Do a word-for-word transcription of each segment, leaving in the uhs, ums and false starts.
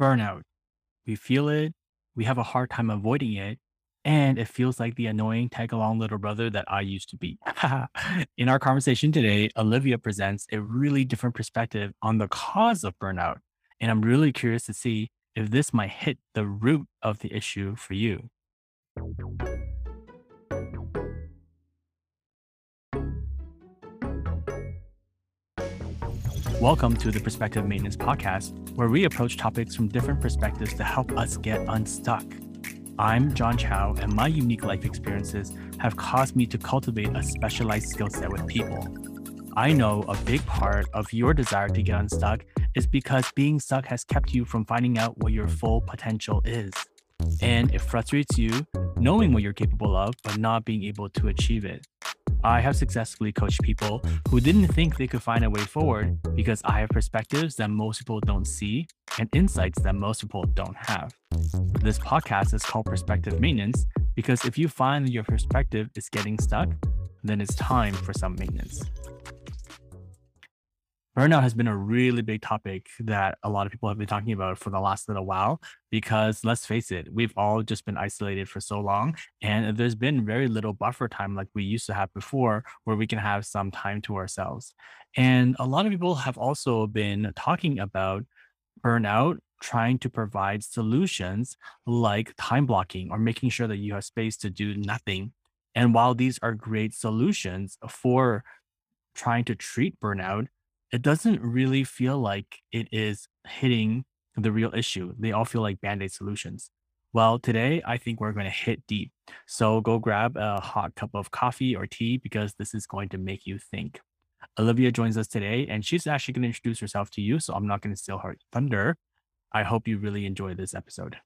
burnout. We feel it. We have a hard time avoiding it. And it feels like the annoying tag along little brother that I used to be. In our conversation today, Olivia presents a really different perspective on the cause of burnout. And I'm really curious to see if this might hit the root of the issue for you. Welcome to the Perspective Maintenance Podcast, where we approach topics from different perspectives to help us get unstuck. I'm John Chow, and my unique life experiences have caused me to cultivate a specialized skill set with people. I know a big part of your desire to get unstuck is because being stuck has kept you from finding out what your full potential is. And it frustrates you knowing what you're capable of, but not being able to achieve it. I have successfully coached people who didn't think they could find a way forward because I have perspectives that most people don't see and insights that most people don't have. This podcast is called Perspective Maintenance because if you find that your perspective is getting stuck, then it's time for some maintenance. Burnout has been a really big topic that a lot of people have been talking about for the last little while, because let's face it, we've all just been isolated for so long, and there's been very little buffer time like we used to have before where we can have some time to ourselves. And a lot of people have also been talking about burnout, trying to provide solutions like time blocking or making sure that you have space to do nothing. And while these are great solutions for trying to treat burnout, it doesn't really feel like it is hitting the real issue. They all feel like Band-Aid solutions. Well, today, I think we're going to hit deep. So go grab a hot cup of coffee or tea because this is going to make you think. Olivia joins us today, and she's actually going to introduce herself to you, so I'm not going to steal her thunder. I hope you really enjoy this episode.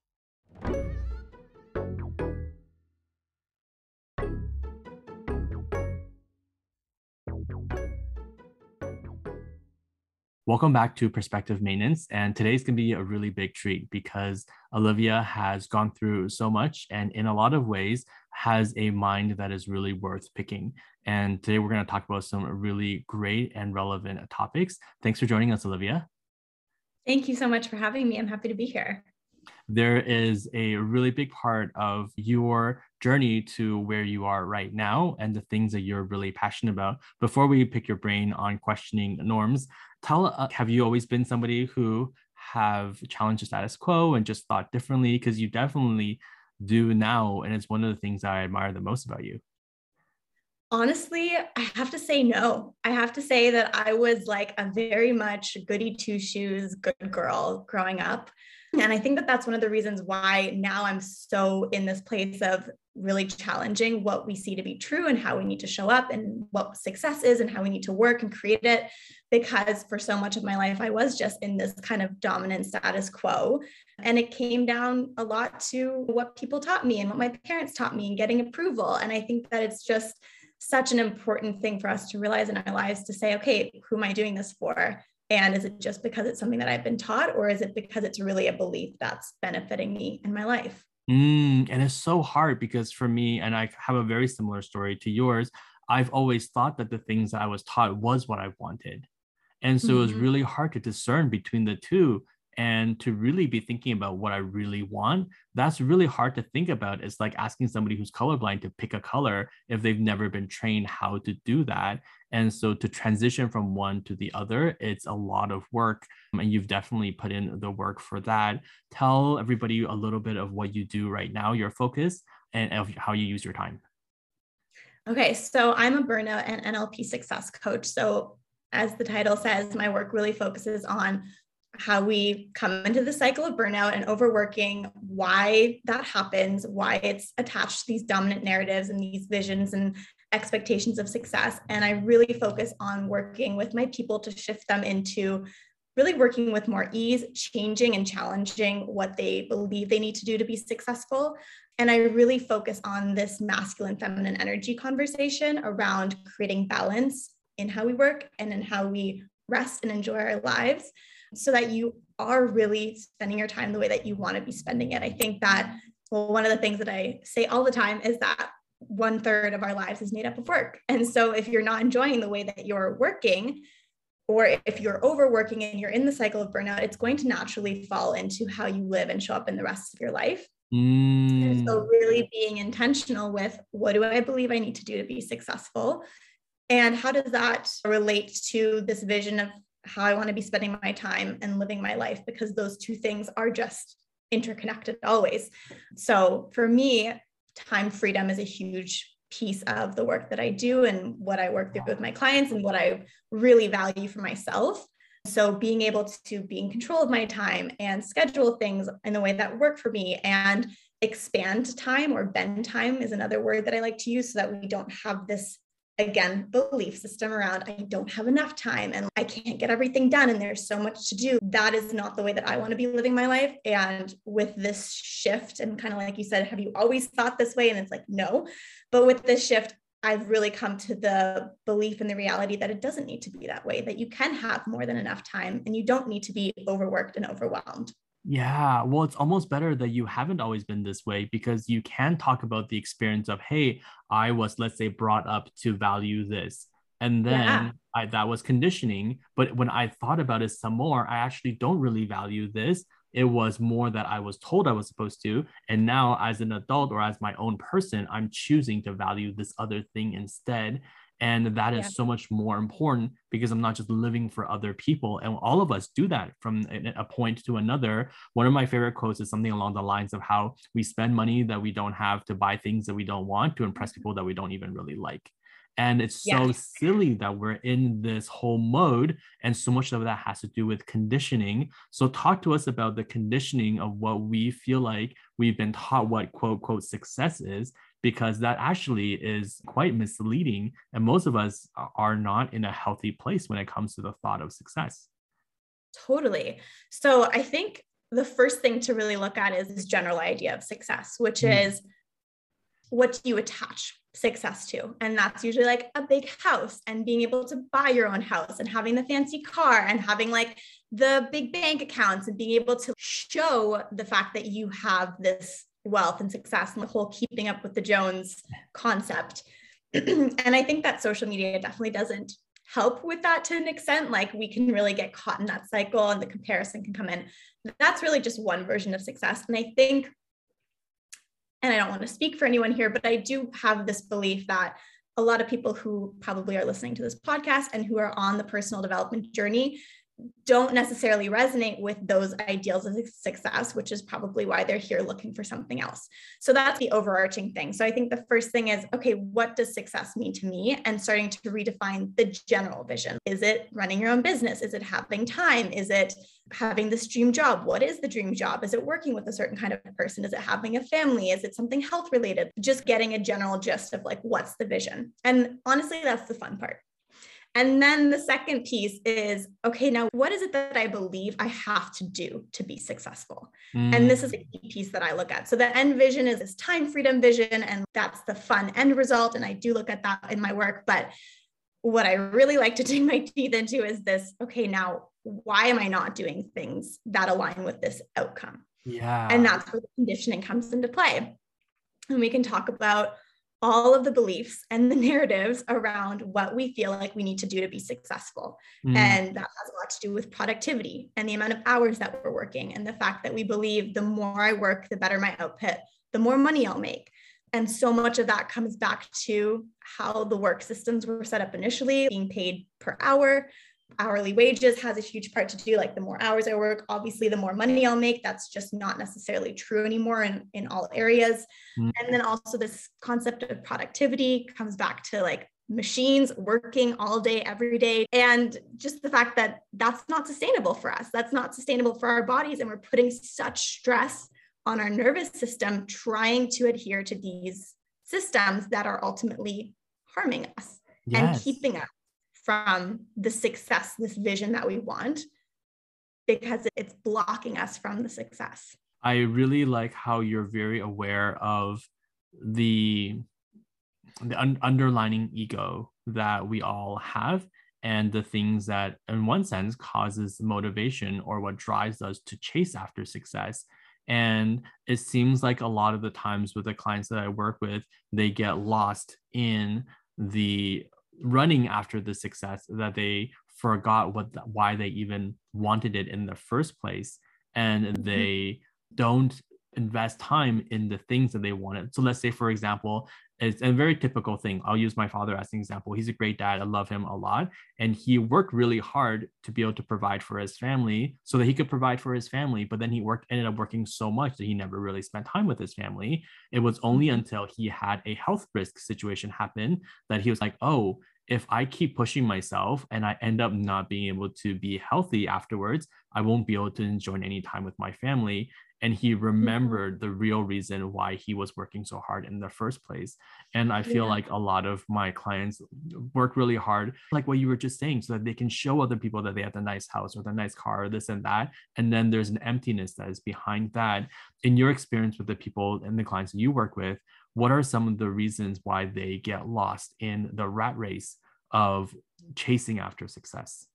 Welcome back to Perspective Maintenance, and today's going to be a really big treat because Olivia has gone through so much and in a lot of ways has a mind that is really worth picking. And today we're going to talk about some really great and relevant topics. Thanks for joining us, Olivia. Thank you so much for having me. I'm happy to be here. There is a really big part of your journey to where you are right now and the things that you're really passionate about. Before we pick your brain on questioning norms, tell us, have you always been somebody who have challenged the status quo and just thought differently? Because you definitely do now, and it's one of the things I admire the most about you. Honestly, I have to say no. I have to say that I was like a very much goody two-shoes, good girl growing up. And I think that that's one of the reasons why now I'm so in this place of really challenging what we see to be true and how we need to show up and what success is and how we need to work and create it. Because for so much of my life, I was just in this kind of dominant status quo. And it came down a lot to what people taught me and what my parents taught me and getting approval. And I think that it's just such an important thing for us to realize in our lives to say, okay, who am I doing this for? And is it just because it's something that I've been taught, or is it because it's really a belief that's benefiting me in my life? Mm, and it's so hard because for me, and I have a very similar story to yours, I've always thought that the things that I was taught was what I wanted. And so mm-hmm. It was really hard to discern between the two and to really be thinking about what I really want. That's really hard to think about. It's like asking somebody who's colorblind to pick a color if they've never been trained how to do that. And so to transition from one to the other, it's a lot of work. And you've definitely put in the work for that. Tell everybody a little bit of what you do right now, your focus, and of how you use your time. Okay, so I'm a burnout and N L P success coach. So as the title says, my work really focuses on how we come into the cycle of burnout and overworking, why that happens, why it's attached to these dominant narratives and these visions and expectations of success. And I really focus on working with my people to shift them into really working with more ease, changing and challenging what they believe they need to do to be successful. And I really focus on this masculine, feminine energy conversation around creating balance in how we work and in how we rest and enjoy our lives, so that you are really spending your time the way that you want to be spending it. I think that, well, one of the things that I say all the time is that one third of our lives is made up of work. And so if you're not enjoying the way that you're working, or if you're overworking and you're in the cycle of burnout, it's going to naturally fall into how you live and show up in the rest of your life. Mm. And so really being intentional with, what do I believe I need to do to be successful? And how does that relate to this vision of how I want to be spending my time and living my life? Because those two things are just interconnected always. So for me, time freedom is a huge piece of the work that I do and what I work through with my clients and what I really value for myself. So being able to be in control of my time and schedule things in the way that work for me and expand time, or bend time is another word that I like to use, so that we don't have this, again, belief system around, I don't have enough time and I can't get everything done and there's so much to do. That is not the way that I want to be living my life. And with this shift, and kind of like you said, have you always thought this way? And it's like, no, but with this shift, I've really come to the belief and the reality that it doesn't need to be that way, that you can have more than enough time and you don't need to be overworked and overwhelmed. Yeah. Well, it's almost better that you haven't always been this way, because you can talk about the experience of, hey, I was, let's say, brought up to value this. And then yeah. I, that was conditioning. But when I thought about it some more, I actually don't really value this. It was more that I was told I was supposed to. And now as an adult or as my own person, I'm choosing to value this other thing instead. And that is yeah. so much more important, because I'm not just living for other people. And all of us do that from a point to another. One of my favorite quotes is something along the lines of how we spend money that we don't have to buy things that we don't want, to impress people that we don't even really like. And it's yeah. so silly that we're in this whole mode. And so much of that has to do with conditioning. So talk to us about the conditioning of what we feel like we've been taught what quote, quote, success is, because that actually is quite misleading. And most of us are not in a healthy place when it comes to the thought of success. Totally. So I think the first thing to really look at is this general idea of success, which mm. is, what do you attach success to? And that's usually like a big house and being able to buy your own house and having the fancy car and having like the big bank accounts and being able to show the fact that you have this wealth and success, and the whole keeping up with the Jones concept. And I think that social media definitely doesn't help with that to an extent. Like, we can really get caught in that cycle and the comparison can come in. That's really just one version of success. And I think, and I don't want to speak for anyone here, but I do have this belief that a lot of people who probably are listening to this podcast and who are on the personal development journey don't necessarily resonate with those ideals of success, which is probably why they're here looking for something else. So that's the overarching thing. So I think the first thing is, okay, what does success mean to me? And starting to redefine the general vision. Is it running your own business? Is it having time? Is it having this dream job? What is the dream job? Is it working with a certain kind of person? Is it having a family? Is it something health related? Just getting a general gist of like, what's the vision? And honestly, that's the fun part. And then the second piece is, okay, now what is it that I believe I have to do to be successful? Mm. And this is a key piece that I look at. So the end vision is this time freedom vision, and that's the fun end result. And I do look at that in my work. But what I really like to dig my teeth into is this, okay, now why am I not doing things that align with this outcome? Yeah. And that's where the conditioning comes into play. And we can talk about all of the beliefs and the narratives around what we feel like we need to do to be successful. Mm. And that has a lot to do with productivity and the amount of hours that we're working, and the fact that we believe the more I work, the better my output, the more money I'll make. And so much of that comes back to how the work systems were set up initially, being paid per hour. Hourly wages has a huge part to do, like the more hours I work, obviously the more money I'll make. That's just not necessarily true anymore in, in all areas. Mm-hmm. And then also this concept of productivity comes back to like machines working all day, every day. And just the fact that that's not sustainable for us. That's not sustainable for our bodies. And we're putting such stress on our nervous system, trying to adhere to these systems that are ultimately harming us yes. and keeping us from the success, this vision that we want, because it's blocking us from the success. I really like how you're very aware of the, the un- underlining ego that we all have, and the things that, in one sense, causes motivation or what drives us to chase after success. And it seems like a lot of the times with the clients that I work with, they get lost in the running after the success that they forgot what the, why they even wanted it in the first place, and mm-hmm. they don't invest time in the things that they wanted. So let's say, for example, it's a very typical thing. I'll use my father as an example. He's a great dad. I love him a lot. And he worked really hard to be able to provide for his family so that he could provide for his family. But then he worked, ended up working so much that he never really spent time with his family. It was only until he had a health risk situation happen that he was like, oh, if I keep pushing myself and I end up not being able to be healthy afterwards, I won't be able to enjoy any time with my family. And he remembered the real reason why he was working so hard in the first place. And I feel yeah. like a lot of my clients work really hard, like what you were just saying, so that they can show other people that they have the nice house or the nice car or this and that. And then there's an emptiness that is behind that. In your experience with the people and the clients that you work with, what are some of the reasons why they get lost in the rat race of chasing after success?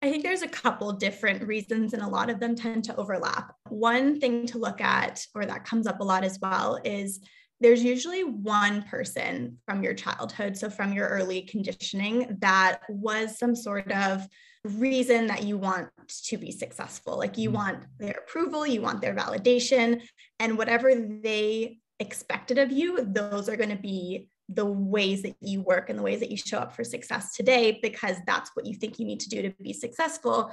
I think there's a couple different reasons, and a lot of them tend to overlap. One thing to look at, or that comes up a lot as well, is there's usually one person from your childhood, so from your early conditioning, that was some sort of reason that you want to be successful. Like you want their approval, you want their validation, and whatever they expected of you, those are going to be the ways that you work and the ways that you show up for success today, because that's what you think you need to do to be successful.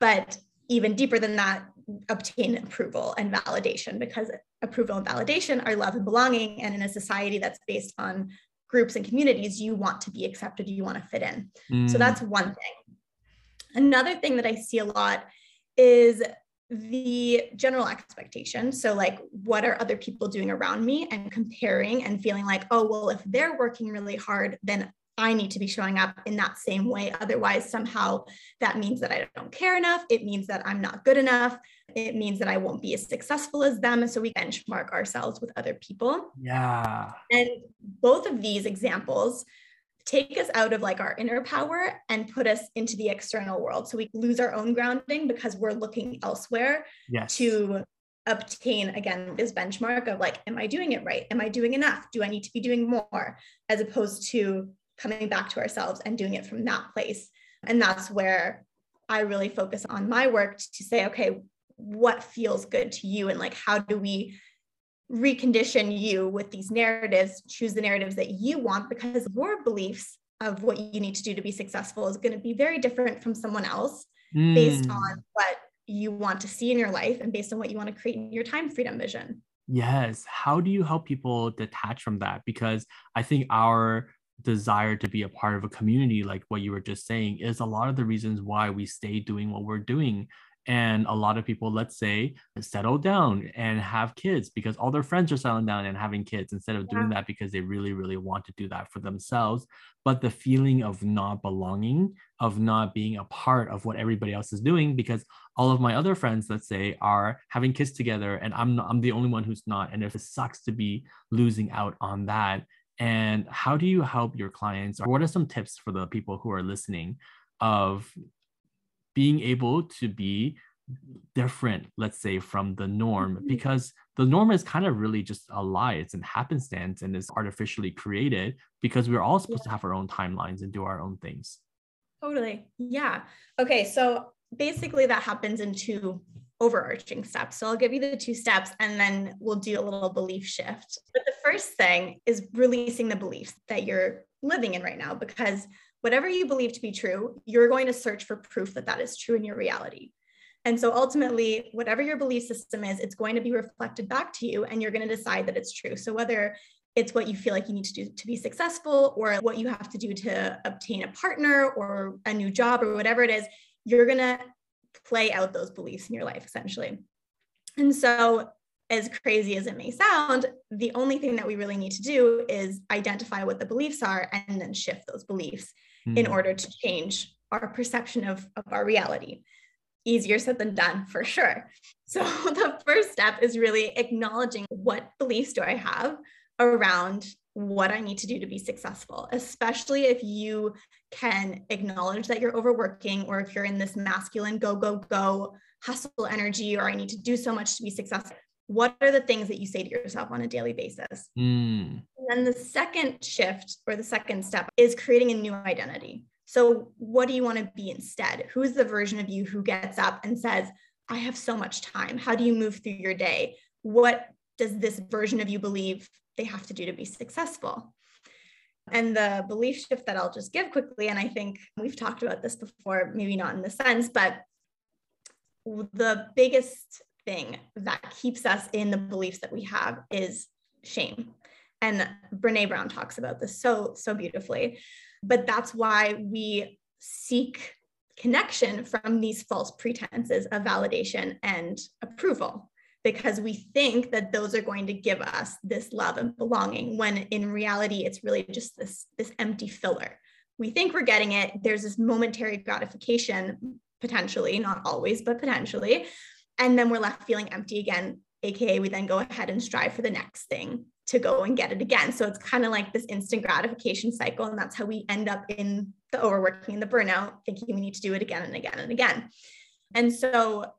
But even deeper than that, obtain approval and validation, because approval and validation are love and belonging. And in a society that's based on groups and communities, you want to be accepted, you want to fit in. Mm. So that's one thing. Another thing that I see a lot is the general expectation. So like, what are other people doing around me, and comparing and feeling like, oh, well, if they're working really hard, then I need to be showing up in that same way. Otherwise, somehow that means that I don't care enough. It means that I'm not good enough. It means that I won't be as successful as them. And so we benchmark ourselves with other people. Yeah. And both of these examples take us out of like our inner power and put us into the external world. So we lose our own grounding because we're looking elsewhere yes. to obtain, again, this benchmark of like, am I doing it right? Am I doing enough? Do I need to be doing more? As opposed to coming back to ourselves and doing it from that place. And that's where I really focus on my work to say, okay, what feels good to you? And like, how do we recondition you with these narratives, choose the narratives that you want, because your beliefs of what you need to do to be successful is going to be very different from someone else mm. based on what you want to see in your life and based on what you want to create in your time freedom vision. Yes. How do you help people detach from that? Because I think our desire to be a part of a community, like what you were just saying, is a lot of the reasons why we stay doing what we're doing. And a lot of people, let's say, settle down and have kids because all their friends are settling down and having kids instead of yeah. doing that because they really, really want to do that for themselves. But the feeling of not belonging, of not being a part of what everybody else is doing, because all of my other friends, let's say, are having kids together and I'm not, I'm the only one who's not. And if it sucks to be losing out on that. And how do you help your clients? Or what are some tips for the people who are listening of being able to be different, let's say, from the norm, because the norm is kind of really just a lie. It's in happenstance and it's artificially created because we're all supposed yeah. to have our own timelines and do our own things. Totally. Yeah. Okay. So basically that happens in two overarching steps. So I'll give you the two steps and then we'll do a little belief shift. But the first thing is releasing the beliefs that you're living in right now, because whatever you believe to be true, you're going to search for proof that that is true in your reality. And so ultimately, whatever your belief system is, it's going to be reflected back to you and you're going to decide that it's true. So whether it's what you feel like you need to do to be successful or what you have to do to obtain a partner or a new job or whatever it is, you're going to play out those beliefs in your life, essentially. And so as crazy as it may sound, the only thing that we really need to do is identify what the beliefs are and then shift those beliefs mm. in order to change our perception of, of our reality. Easier said than done, for sure. So the first step is really acknowledging, what beliefs do I have around what I need to do to be successful, especially if you can acknowledge that you're overworking, or if you're in this masculine go, go, go hustle energy, or I need to do so much to be successful. What are the things that you say to yourself on a daily basis? Mm. And then the second shift or the second step is creating a new identity. So what do you want to be instead? Who's the version of you who gets up and says, I have so much time. How do you move through your day? What does this version of you believe they have to do to be successful? And the belief shift that I'll just give quickly, and I think we've talked about this before, maybe not in this sense, but the biggest thing that keeps us in the beliefs that we have is shame. And Brene Brown talks about this so, so beautifully. But that's why we seek connection from these false pretenses of validation and approval, because we think that those are going to give us this love and belonging, when in reality, it's really just this, this empty filler. We think we're getting it. There's this momentary gratification, potentially, not always, but potentially. And then we're left feeling empty again, A K A we then go ahead and strive for the next thing to go and get it again. So it's kind of like this instant gratification cycle. And that's how we end up in the overworking and the burnout, thinking we need to do it again and again and again. And so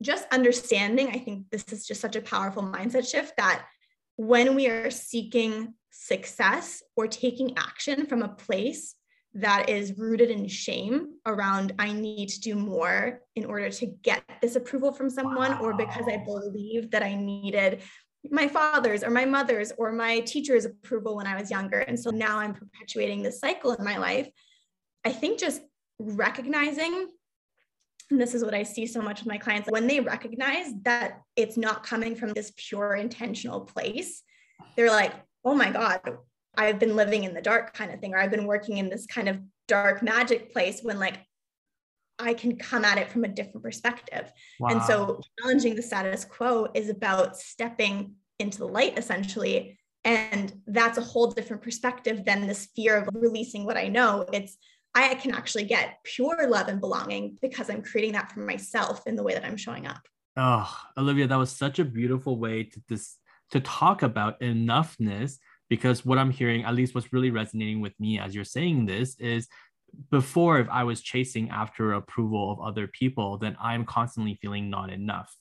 just understanding, I think this is just such a powerful mindset shift, that when we are seeking success or taking action from a place that is rooted in shame around, I need to do more in order to get this approval from someone, wow, or because I believe that I needed my father's or my mother's or my teacher's approval when I was younger. And so now I'm perpetuating this cycle in my life. I think just recognizing, and this is what I see so much with my clients, when they recognize that it's not coming from this pure intentional place, they're like, oh my God, I've been living in the dark kind of thing, or I've been working in this kind of dark magic place, when like I can come at it from a different perspective. Wow. And so challenging the status quo is about stepping into the light, essentially. And that's a whole different perspective than this fear of releasing what I know. It's, I can actually get pure love and belonging because I'm creating that for myself in the way that I'm showing up. Oh, Olivia, that was such a beautiful way to this, to talk about enoughness, because what I'm hearing, at least what's really resonating with me as you're saying this, is before, if I was chasing after approval of other people, then I'm constantly feeling not enough.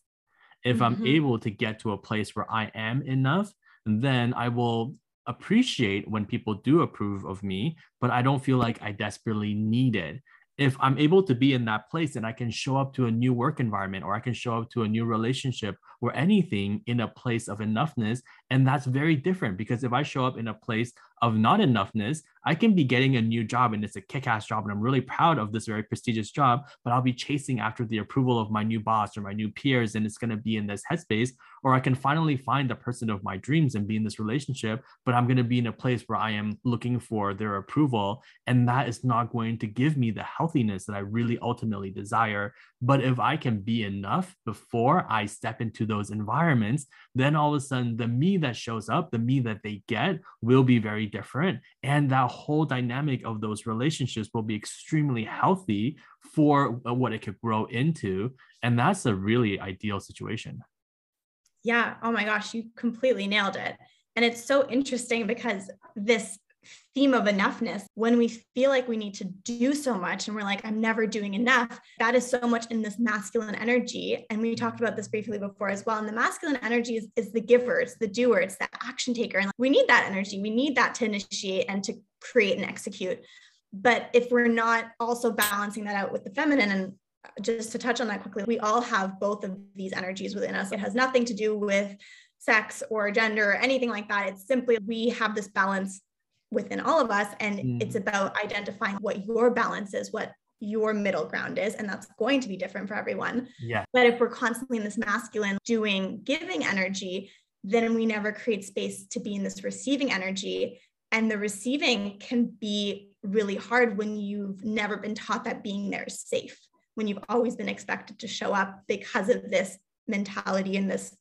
If mm-hmm. I'm able to get to a place where I am enough, then I will appreciate when people do approve of me, but I don't feel like I desperately need it. If I'm able to be in that place, and I can show up to a new work environment, or I can show up to a new relationship or anything in a place of enoughness. And that's very different, because if I show up in a place of not enoughness, I can be getting a new job and it's a kick-ass job, and I'm really proud of this very prestigious job, but I'll be chasing after the approval of my new boss or my new peers, and it's going to be in this headspace. Or I can finally find the person of my dreams and be in this relationship, but I'm going to be in a place where I am looking for their approval, and that is not going to give me the healthiness that I really ultimately desire. But if I can be enough before I step into those environments, then all of a sudden the me that shows up, the me that they get, will be very different. And that whole dynamic of those relationships will be extremely healthy for what it could grow into. And that's a really ideal situation. Yeah. Oh my gosh, you completely nailed it. And it's so interesting, because this theme of enoughness, when we feel like we need to do so much and we're like, I'm never doing enough, that is so much in this masculine energy. And we talked about this briefly before as well. And the masculine energy is, is the giver, it's the doer, it's the action taker. And we need that energy. We need that to initiate and to create and execute. But if we're not also balancing that out with the feminine, and just to touch on that quickly, we all have both of these energies within us. It has nothing to do with sex or gender or anything like that. It's simply, we have this balance within all of us. And mm. it's about identifying what your balance is, what your middle ground is. And that's going to be different for everyone. Yeah. But if we're constantly in this masculine doing, giving energy, then we never create space to be in this receiving energy. And the receiving can be really hard when you've never been taught that being there is safe, when you've always been expected to show up because of this mentality and this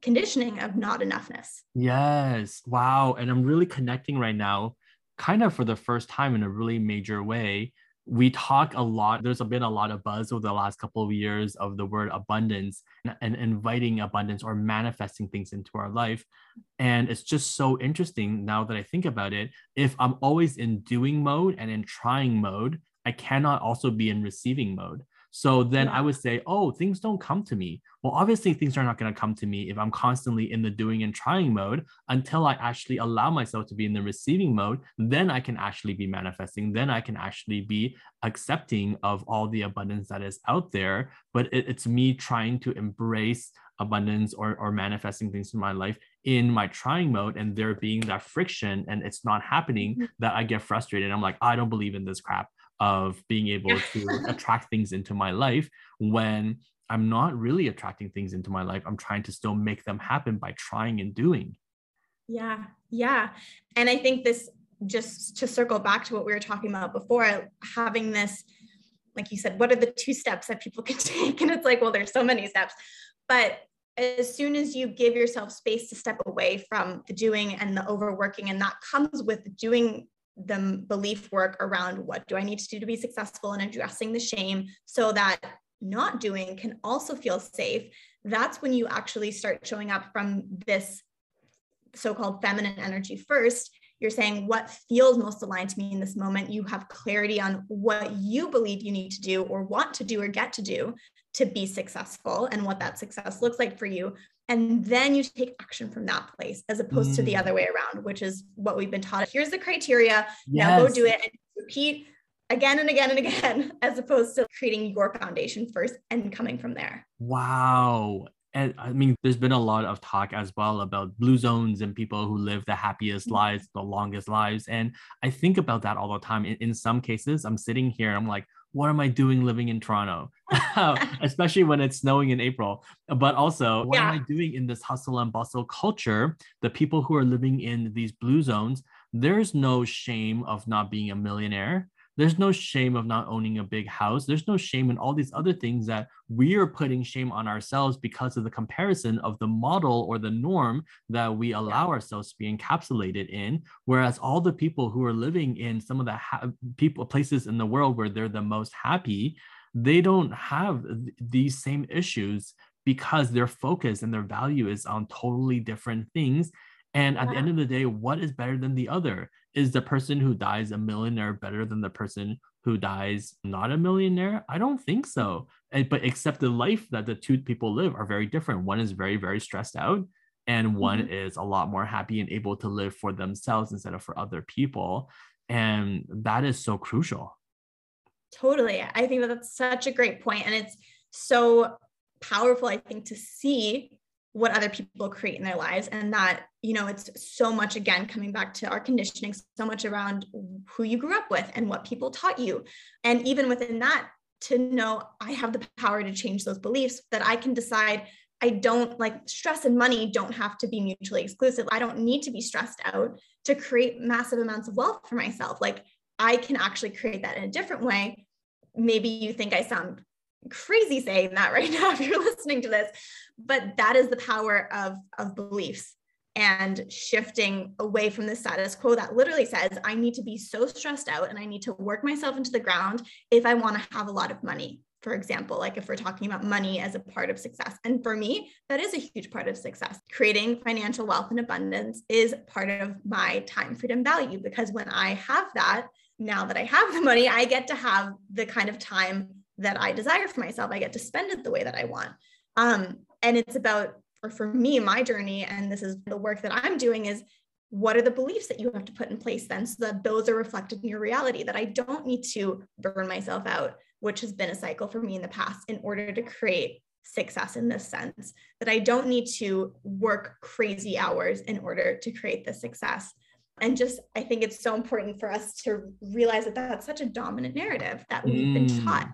conditioning of not enoughness. Yes. Wow. And I'm really connecting right now, kind of for the first time in a really major way. We talk a lot, there's been a lot of buzz over the last couple of years of the word abundance and, and inviting abundance or manifesting things into our life. And it's just so interesting now that I think about it. If I'm always in doing mode and in trying mode, I cannot also be in receiving mode. So then yeah. I would say, oh, things don't come to me. Well, obviously things are not going to come to me if I'm constantly in the doing and trying mode until I actually allow myself to be in the receiving mode. Then I can actually be manifesting. Then I can actually be accepting of all the abundance that is out there. But it, it's me trying to embrace abundance or, or manifesting things in my life in my trying mode, and there being that friction and it's not happening, that I get frustrated. I'm like, I don't believe in this crap of being able to attract things into my life when I'm not really attracting things into my life. I'm trying to still make them happen by trying and doing. Yeah. Yeah. And I think this, just to circle back to what we were talking about before, having this, like you said, what are the two steps that people can take? And it's like, well, there's so many steps, but as soon as you give yourself space to step away from the doing and the overworking, and that comes with doing the belief work around what do I need to do to be successful, and addressing the shame so that not doing can also feel safe, that's when you actually start showing up from this so-called feminine energy first. You're saying what feels most aligned to me in this moment. You have clarity on what you believe you need to do or want to do or get to do to be successful, and what that success looks like for you. And then you take action from that place, as opposed mm. to the other way around, which is what we've been taught. Here's the criteria. Yes. Now go do it and repeat again and again and again, as opposed to creating your foundation first and coming from there. Wow. And I mean, there's been a lot of talk as well about blue zones and people who live the happiest lives, the longest lives. And I think about that all the time. In, in some cases, I'm sitting here, I'm like, what am I doing living in Toronto? Especially when it's snowing in April. But also, what yeah. am I doing in this hustle and bustle culture? The people who are living in these blue zones, there's no shame of not being a millionaire. There's no shame of not owning a big house. There's no shame in all these other things that we are putting shame on ourselves because of the comparison of the model or the norm that we allow ourselves to be encapsulated in. Whereas all the people who are living in some of the ha- people places in the world where they're the most happy, they don't have th- these same issues, because their focus and their value is on totally different things. And at yeah. the end of the day, what is better than the other? Is the person who dies a millionaire better than the person who dies not a millionaire? I don't think so. And, but except the life that the two people live are very different. One is very, very stressed out, and one mm-hmm. is a lot more happy and able to live for themselves instead of for other people. And that is so crucial. Totally. I think that that's such a great point. And it's so powerful, I think, to see what other people create in their lives. And that, you know, it's so much, again, coming back to our conditioning, so much around who you grew up with and what people taught you. And even within that, to know I have the power to change those beliefs, that I can decide I don't like stress and money don't have to be mutually exclusive. I don't need to be stressed out to create massive amounts of wealth for myself. Like I can actually create that in a different way. Maybe you think I sound crazy saying that right now if you're listening to this, but that is the power of of beliefs and shifting away from the status quo that literally says I need to be so stressed out and I need to work myself into the ground if I want to have a lot of money, for example, like if we're talking about money as a part of success. And for me, that is a huge part of success. Creating financial wealth and abundance is part of my time freedom value, because when I have that, now that I have the money, I get to have the kind of time that I desire for myself. I get to spend it the way that I want. Um, and it's about, or for me, my journey, and this is the work that I'm doing, is what are the beliefs that you have to put in place then, so that those are reflected in your reality, that I don't need to burn myself out, which has been a cycle for me in the past, in order to create success in this sense, that I don't need to work crazy hours in order to create this success. And just, I think it's so important for us to realize that that's such a dominant narrative that we've mm. been taught.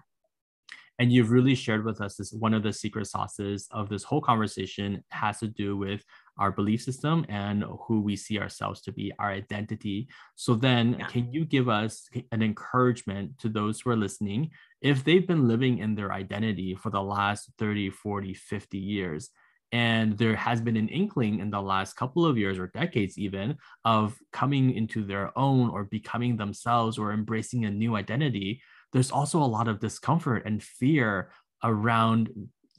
And you've really shared with us this, one of the secret sauces of this whole conversation has to do with our belief system and who we see ourselves to be, our identity. So then yeah. can you give us an encouragement to those who are listening, if they've been living in their identity for the last thirty, forty, fifty years, and there has been an inkling in the last couple of years or decades even of coming into their own or becoming themselves or embracing a new identity, there's also a lot of discomfort and fear around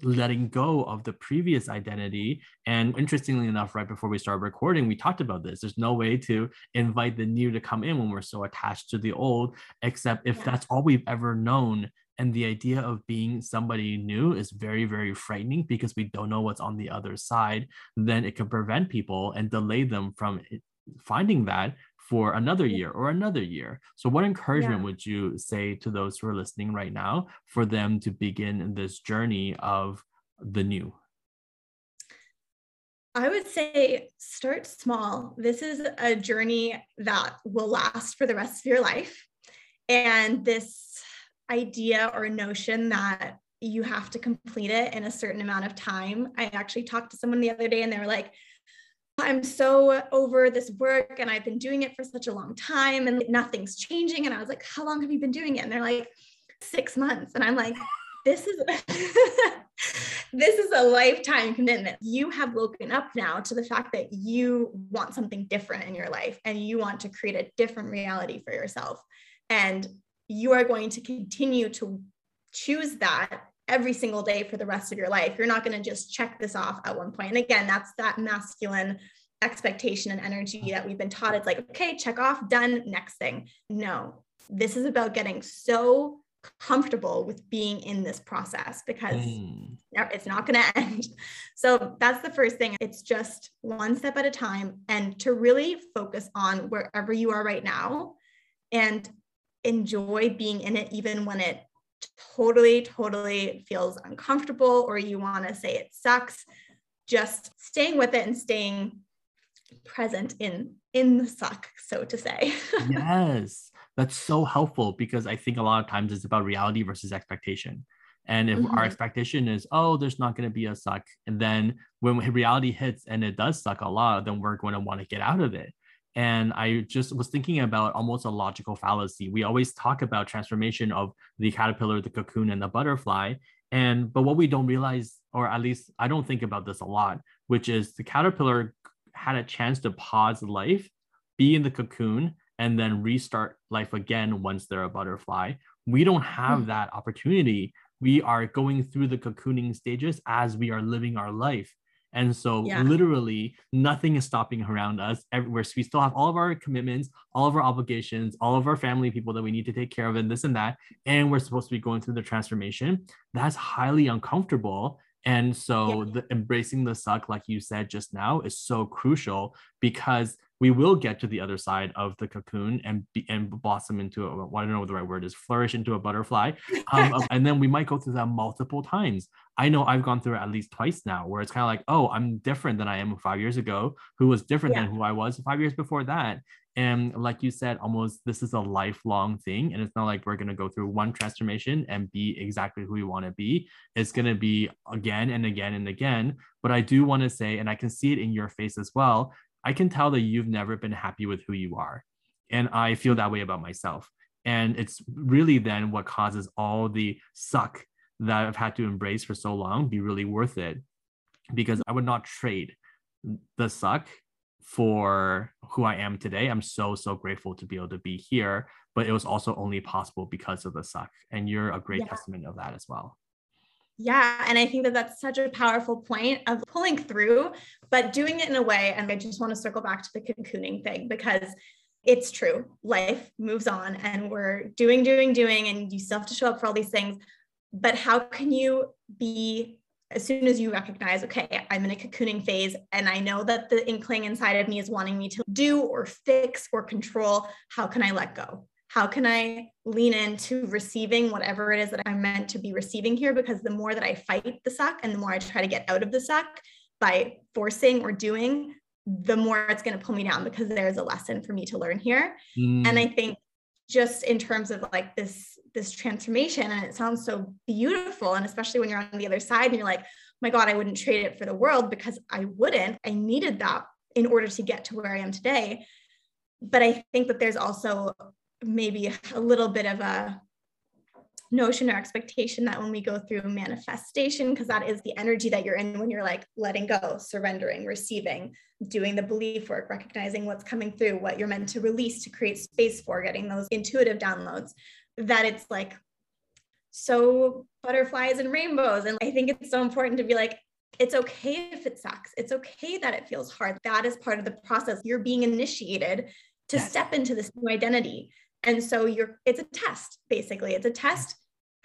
letting go of the previous identity. And interestingly enough, right before we started recording, we talked about this. There's no way to invite the new to come in when we're so attached to the old, except if yeah. that's all we've ever known And the idea of being somebody new is very, very frightening because we don't know what's on the other side. Then it can prevent people and delay them from finding that for another year or another year. So what encouragement yeah. would you say to those who are listening right now for them to begin this journey of the new? I would say start small. This is a journey that will last for the rest of your life. And this idea or notion that you have to complete it in a certain amount of time. I actually talked to someone the other day and they were like, I'm so over this work and I've been doing it for such a long time and nothing's changing. And I was like, how long have you been doing it? And they're like, six months. And I'm like, this is, this is a lifetime commitment. You have woken up now to the fact that you want something different in your life and you want to create a different reality for yourself. And you are going to continue to choose that every single day for the rest of your life. You're not going to just check this off at one point. And again, that's that masculine expectation and energy that we've been taught. It's like, okay, check off, done, next thing. No, this is about getting so comfortable with being in this process because mm. it's not going to end. So that's the first thing. It's just one step at a time and to really focus on wherever you are right now and enjoy being in it, even when it totally, totally feels uncomfortable or you want to say it sucks, just staying with it and staying present in, in the suck, so to say. Yes, that's so helpful because I think a lot of times it's about reality versus expectation. And if mm-hmm. our expectation is, oh, there's not going to be a suck. And then when reality hits and it does suck a lot, then we're going to want to get out of it. And I just was thinking about almost a logical fallacy. We always talk about transformation of the caterpillar, the cocoon, and the butterfly. And, but what we don't realize, or at least I don't think about this a lot, which is the caterpillar had a chance to pause life, be in the cocoon, and then restart life again once they're a butterfly. We don't have mm-hmm. that opportunity. We are going through the cocooning stages as we are living our life. And so yeah. literally nothing is stopping around us. Everywhere. We still have all of our commitments, all of our obligations, all of our family, people that we need to take care of and this and that. And we're supposed to be going through the transformation. That's highly uncomfortable. And so yeah. the, embracing the suck, like you said just now, is so crucial because we will get to the other side of the cocoon and be, and blossom into a, well, I don't know what the right word is, flourish into a butterfly. Um, and then we might go through that multiple times. I know I've gone through it at least twice now where it's kind of like, oh, I'm different than I am five years ago, who was different yeah. than who I was five years before that. And like you said, almost this is a lifelong thing. And it's not like we're going to go through one transformation and be exactly who we want to be. It's going to be again and again and again. But I do want to say, and I can see it in your face as well, I can tell that you've never been happy with who you are. And I feel that way about myself. And it's really then what causes all the suck that I've had to embrace for so long be really worth it. Because I would not trade the suck for who I am today. I'm so, so grateful to be able to be here. But it was also only possible because of the suck. And you're a great yeah. testament of that as well. Yeah. And I think that that's such a powerful point of pulling through, but doing it in a way. And I just want to circle back to the cocooning thing, because it's true. Life moves on and we're doing, doing, doing, and you still have to show up for all these things. But how can you be, as soon as you recognize, okay, I'm in a cocooning phase, and I know that the inkling inside of me is wanting me to do or fix or control. How can I let go? How can I lean into receiving whatever it is that I'm meant to be receiving here? Because the more that I fight the suck and the more I try to get out of the suck by forcing or doing, the more it's going to pull me down because there's a lesson for me to learn here. Mm. And I think just in terms of like this, this transformation, and it sounds so beautiful. And especially when you're on the other side and you're like, oh my God, I wouldn't trade it for the world, because I wouldn't. I needed that in order to get to where I am today. But I think that there's also maybe a little bit of a notion or expectation that when we go through manifestation, because that is the energy that you're in when you're like letting go, surrendering, receiving, doing the belief work, recognizing what's coming through, what you're meant to release to create space for, getting those intuitive downloads, that it's like so butterflies and rainbows. And I think it's so important to be like, it's okay if it sucks. It's okay that it feels hard. That is part of the process. You're being initiated to yes. step into this new identity. And so you're, it's a test, basically. It's a test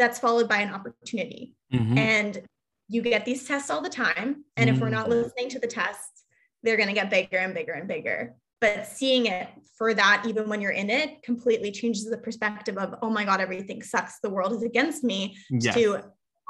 that's followed by an opportunity. Mm-hmm. And you get these tests all the time. And mm-hmm. if we're not listening to the tests, they're going to get bigger and bigger and bigger. But seeing it for that, even when you're in it, completely changes the perspective of, oh my God, everything sucks. The world is against me. Yes. To,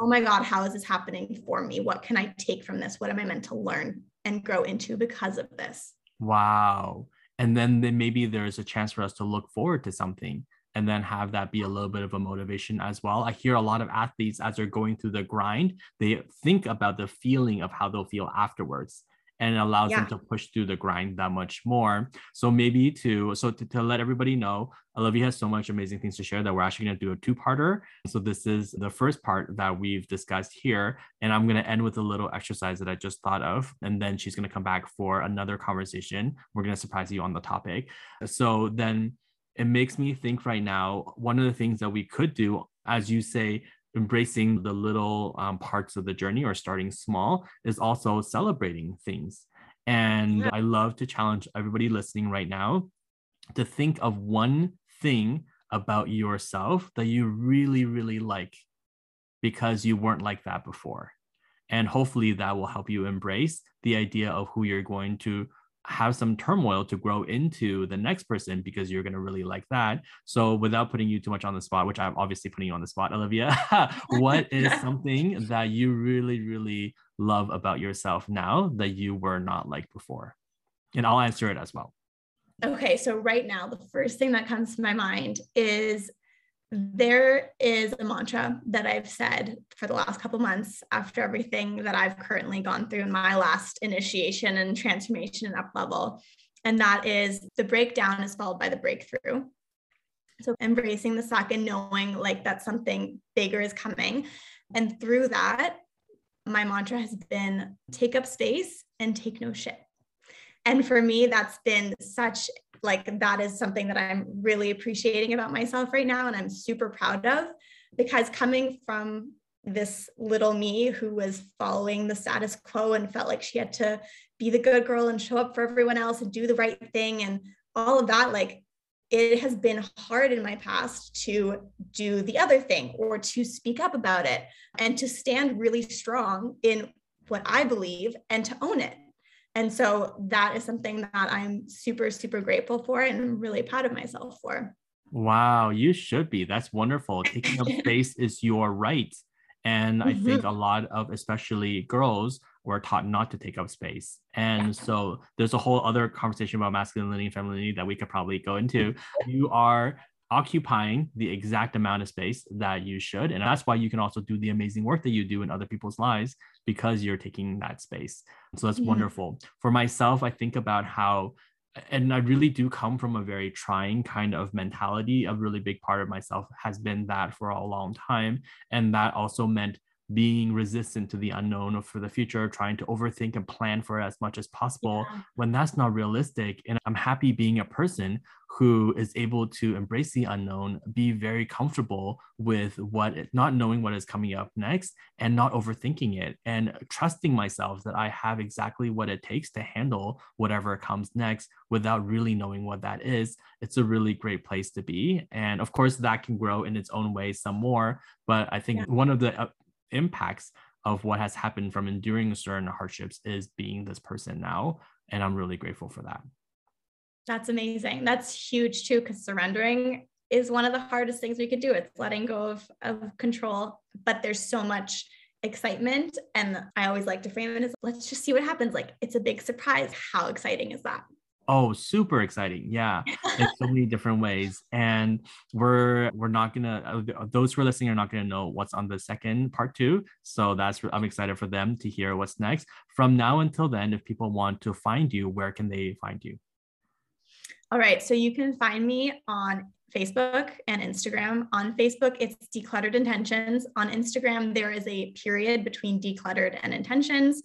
oh my God, how is this happening for me? What can I take from this? What am I meant to learn and grow into because of this? Wow. And then, then maybe there's a chance for us to look forward to something and then have that be a little bit of a motivation as well. I hear a lot of athletes, as they're going through the grind, they think about the feeling of how they'll feel afterwards, and it allows yeah. them to push through the grind that much more. So maybe to, so to, to let everybody know, Olivia has so much amazing things to share that we're actually going to do a two-parter. So this is the first part that we've discussed here. And I'm going to end with a little exercise that I just thought of. And then she's going to come back for another conversation. We're going to surprise you on the topic. So then it makes me think right now, one of the things that we could do, as you say, embracing the little um, parts of the journey or starting small, is also celebrating things. And yeah. I love to challenge everybody listening right now to think of one thing about yourself that you really, really like because you weren't like that before. And hopefully that will help you embrace the idea of who you're going to have some turmoil to grow into the next person, because you're going to really like that. So without putting you too much on the spot, which I'm obviously putting you on the spot, Olivia, what is something that you really, really love about yourself now that you were not like before? And I'll answer it as well. Okay. So right now, the first thing that comes to my mind is there is a mantra that I've said for the last couple months after everything that I've currently gone through in my last initiation and transformation and up level. And that is, the breakdown is followed by the breakthrough. So embracing the suck and knowing like that something bigger is coming. And through that, my mantra has been take up space and take no shit. And for me, that's been such Like that is something that I'm really appreciating about myself right now. And I'm super proud of, because coming from this little me who was following the status quo and felt like she had to be the good girl and show up for everyone else and do the right thing and all of that, like it has been hard in my past to do the other thing or to speak up about it and to stand really strong in what I believe and to own it. And so that is something that I'm super, super grateful for and really proud of myself for. Wow, you should be. That's wonderful. Taking up space is your right. And I mm-hmm. think a lot of, especially girls, were taught not to take up space. And yeah. so there's a whole other conversation about masculinity and femininity that we could probably go into. You are occupying the exact amount of space that you should. And that's why you can also do the amazing work that you do in other people's lives, because you're taking that space. So that's mm-hmm. wonderful. For myself, I think about how, and I really do come from a very trying kind of mentality. A really big part of myself has been that for a long time. And that also meant being resistant to the unknown for the future, trying to overthink and plan for it as much as possible yeah. when that's not realistic. And I'm happy being a person who is able to embrace the unknown, be very comfortable with what, not knowing what is coming up next and not overthinking it, and trusting myself that I have exactly what it takes to handle whatever comes next without really knowing what that is. It's a really great place to be. And of course that can grow in its own way some more, but I think yeah. one of the uh, impacts of what has happened from enduring certain hardships is being this person now. And I'm really grateful for that. That's amazing. That's huge too, because surrendering is one of the hardest things we could do. It's letting go of, of control, but there's so much excitement. And I always like to frame it as, let's just see what happens. Like, it's a big surprise. How exciting is that? Oh, super exciting. Yeah. In so many different ways. And we're, we're not going to, those who are listening are not going to know what's on the second part two. So that's, I'm excited for them to hear what's next. From now until then, if people want to find you, where can they find you? All right. So you can find me on Facebook and Instagram. On Facebook, it's Decluttered Intentions. On Instagram, there is a period between Decluttered and Intentions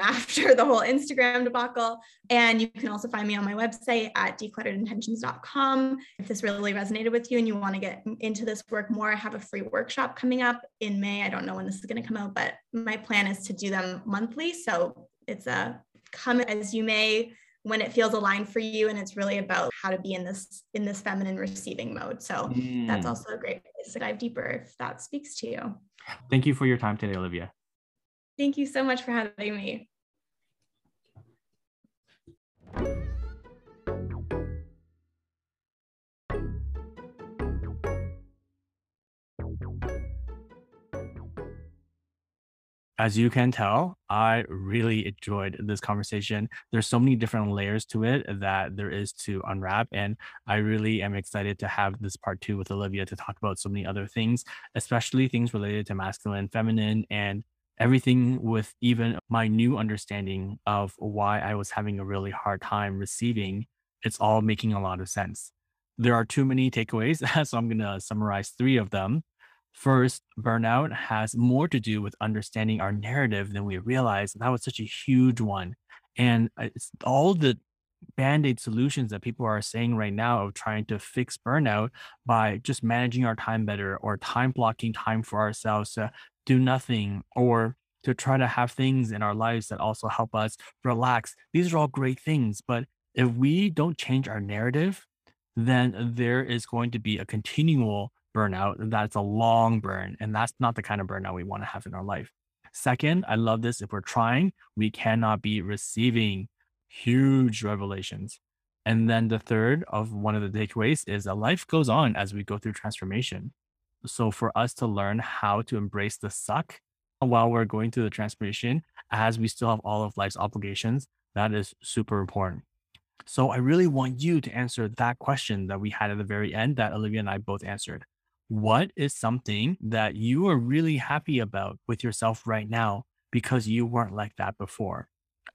after the whole Instagram debacle. And you can also find me on my website at decluttered intentions dot com. If this really resonated with you and you want to get into this work more, I have a free workshop coming up in May. I don't know when this is going to come out, but my plan is to do them monthly. So it's a come as you may when it feels aligned for you. And it's really about how to be in this, in this feminine receiving mode. So mm. that's also a great place to dive deeper if that speaks to you. Thank you for your time today, Olivia. Thank you so much for having me. As you can tell, I really enjoyed this conversation. There's so many different layers to it that there is to unwrap. And I really am excited to have this part two with Olivia to talk about so many other things, especially things related to masculine, feminine, and everything with even my new understanding of why I was having a really hard time receiving. It's all making a lot of sense. There are too many takeaways, so I'm going to summarize three of them. First, burnout has more to do with understanding our narrative than we realize. That was such a huge one. And it's all the band-aid solutions that people are saying right now of trying to fix burnout by just managing our time better or time blocking time for ourselves to do nothing or to try to have things in our lives that also help us relax. These are all great things. But if we don't change our narrative, then there is going to be a continual burnout. That's a long burn. And that's not the kind of burnout we want to have in our life. Second, I love this. If we're trying, we cannot be receiving. Huge revelations. And then the third of one of the takeaways is that life goes on as we go through transformation. So for us to learn how to embrace the suck while we're going through the transformation, as we still have all of life's obligations, that is super important. So I really want you to answer that question that we had at the very end that Olivia and I both answered. What is something that you are really happy about with yourself right now because you weren't like that before?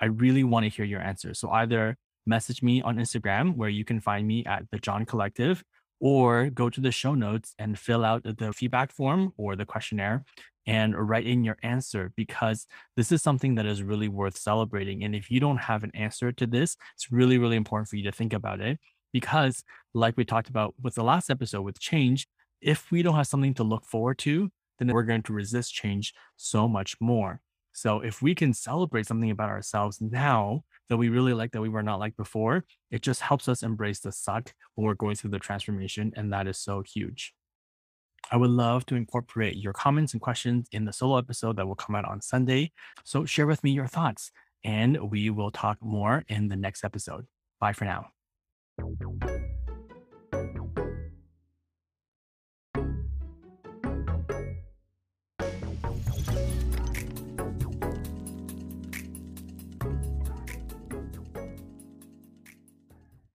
I really want to hear your answer. So either message me on Instagram, where you can find me at The John Collective, or go to the show notes and fill out the feedback form or the questionnaire and write in your answer, because this is something that is really worth celebrating. And if you don't have an answer to this, it's really, really important for you to think about it, because like we talked about with the last episode with change, if we don't have something to look forward to, then we're going to resist change so much more. So if we can celebrate something about ourselves now that we really like, that we were not like before, it just helps us embrace the suck when we're going through the transformation. And that is so huge. I would love to incorporate your comments and questions in the solo episode that will come out on Sunday. So share with me your thoughts, and we will talk more in the next episode. Bye for now.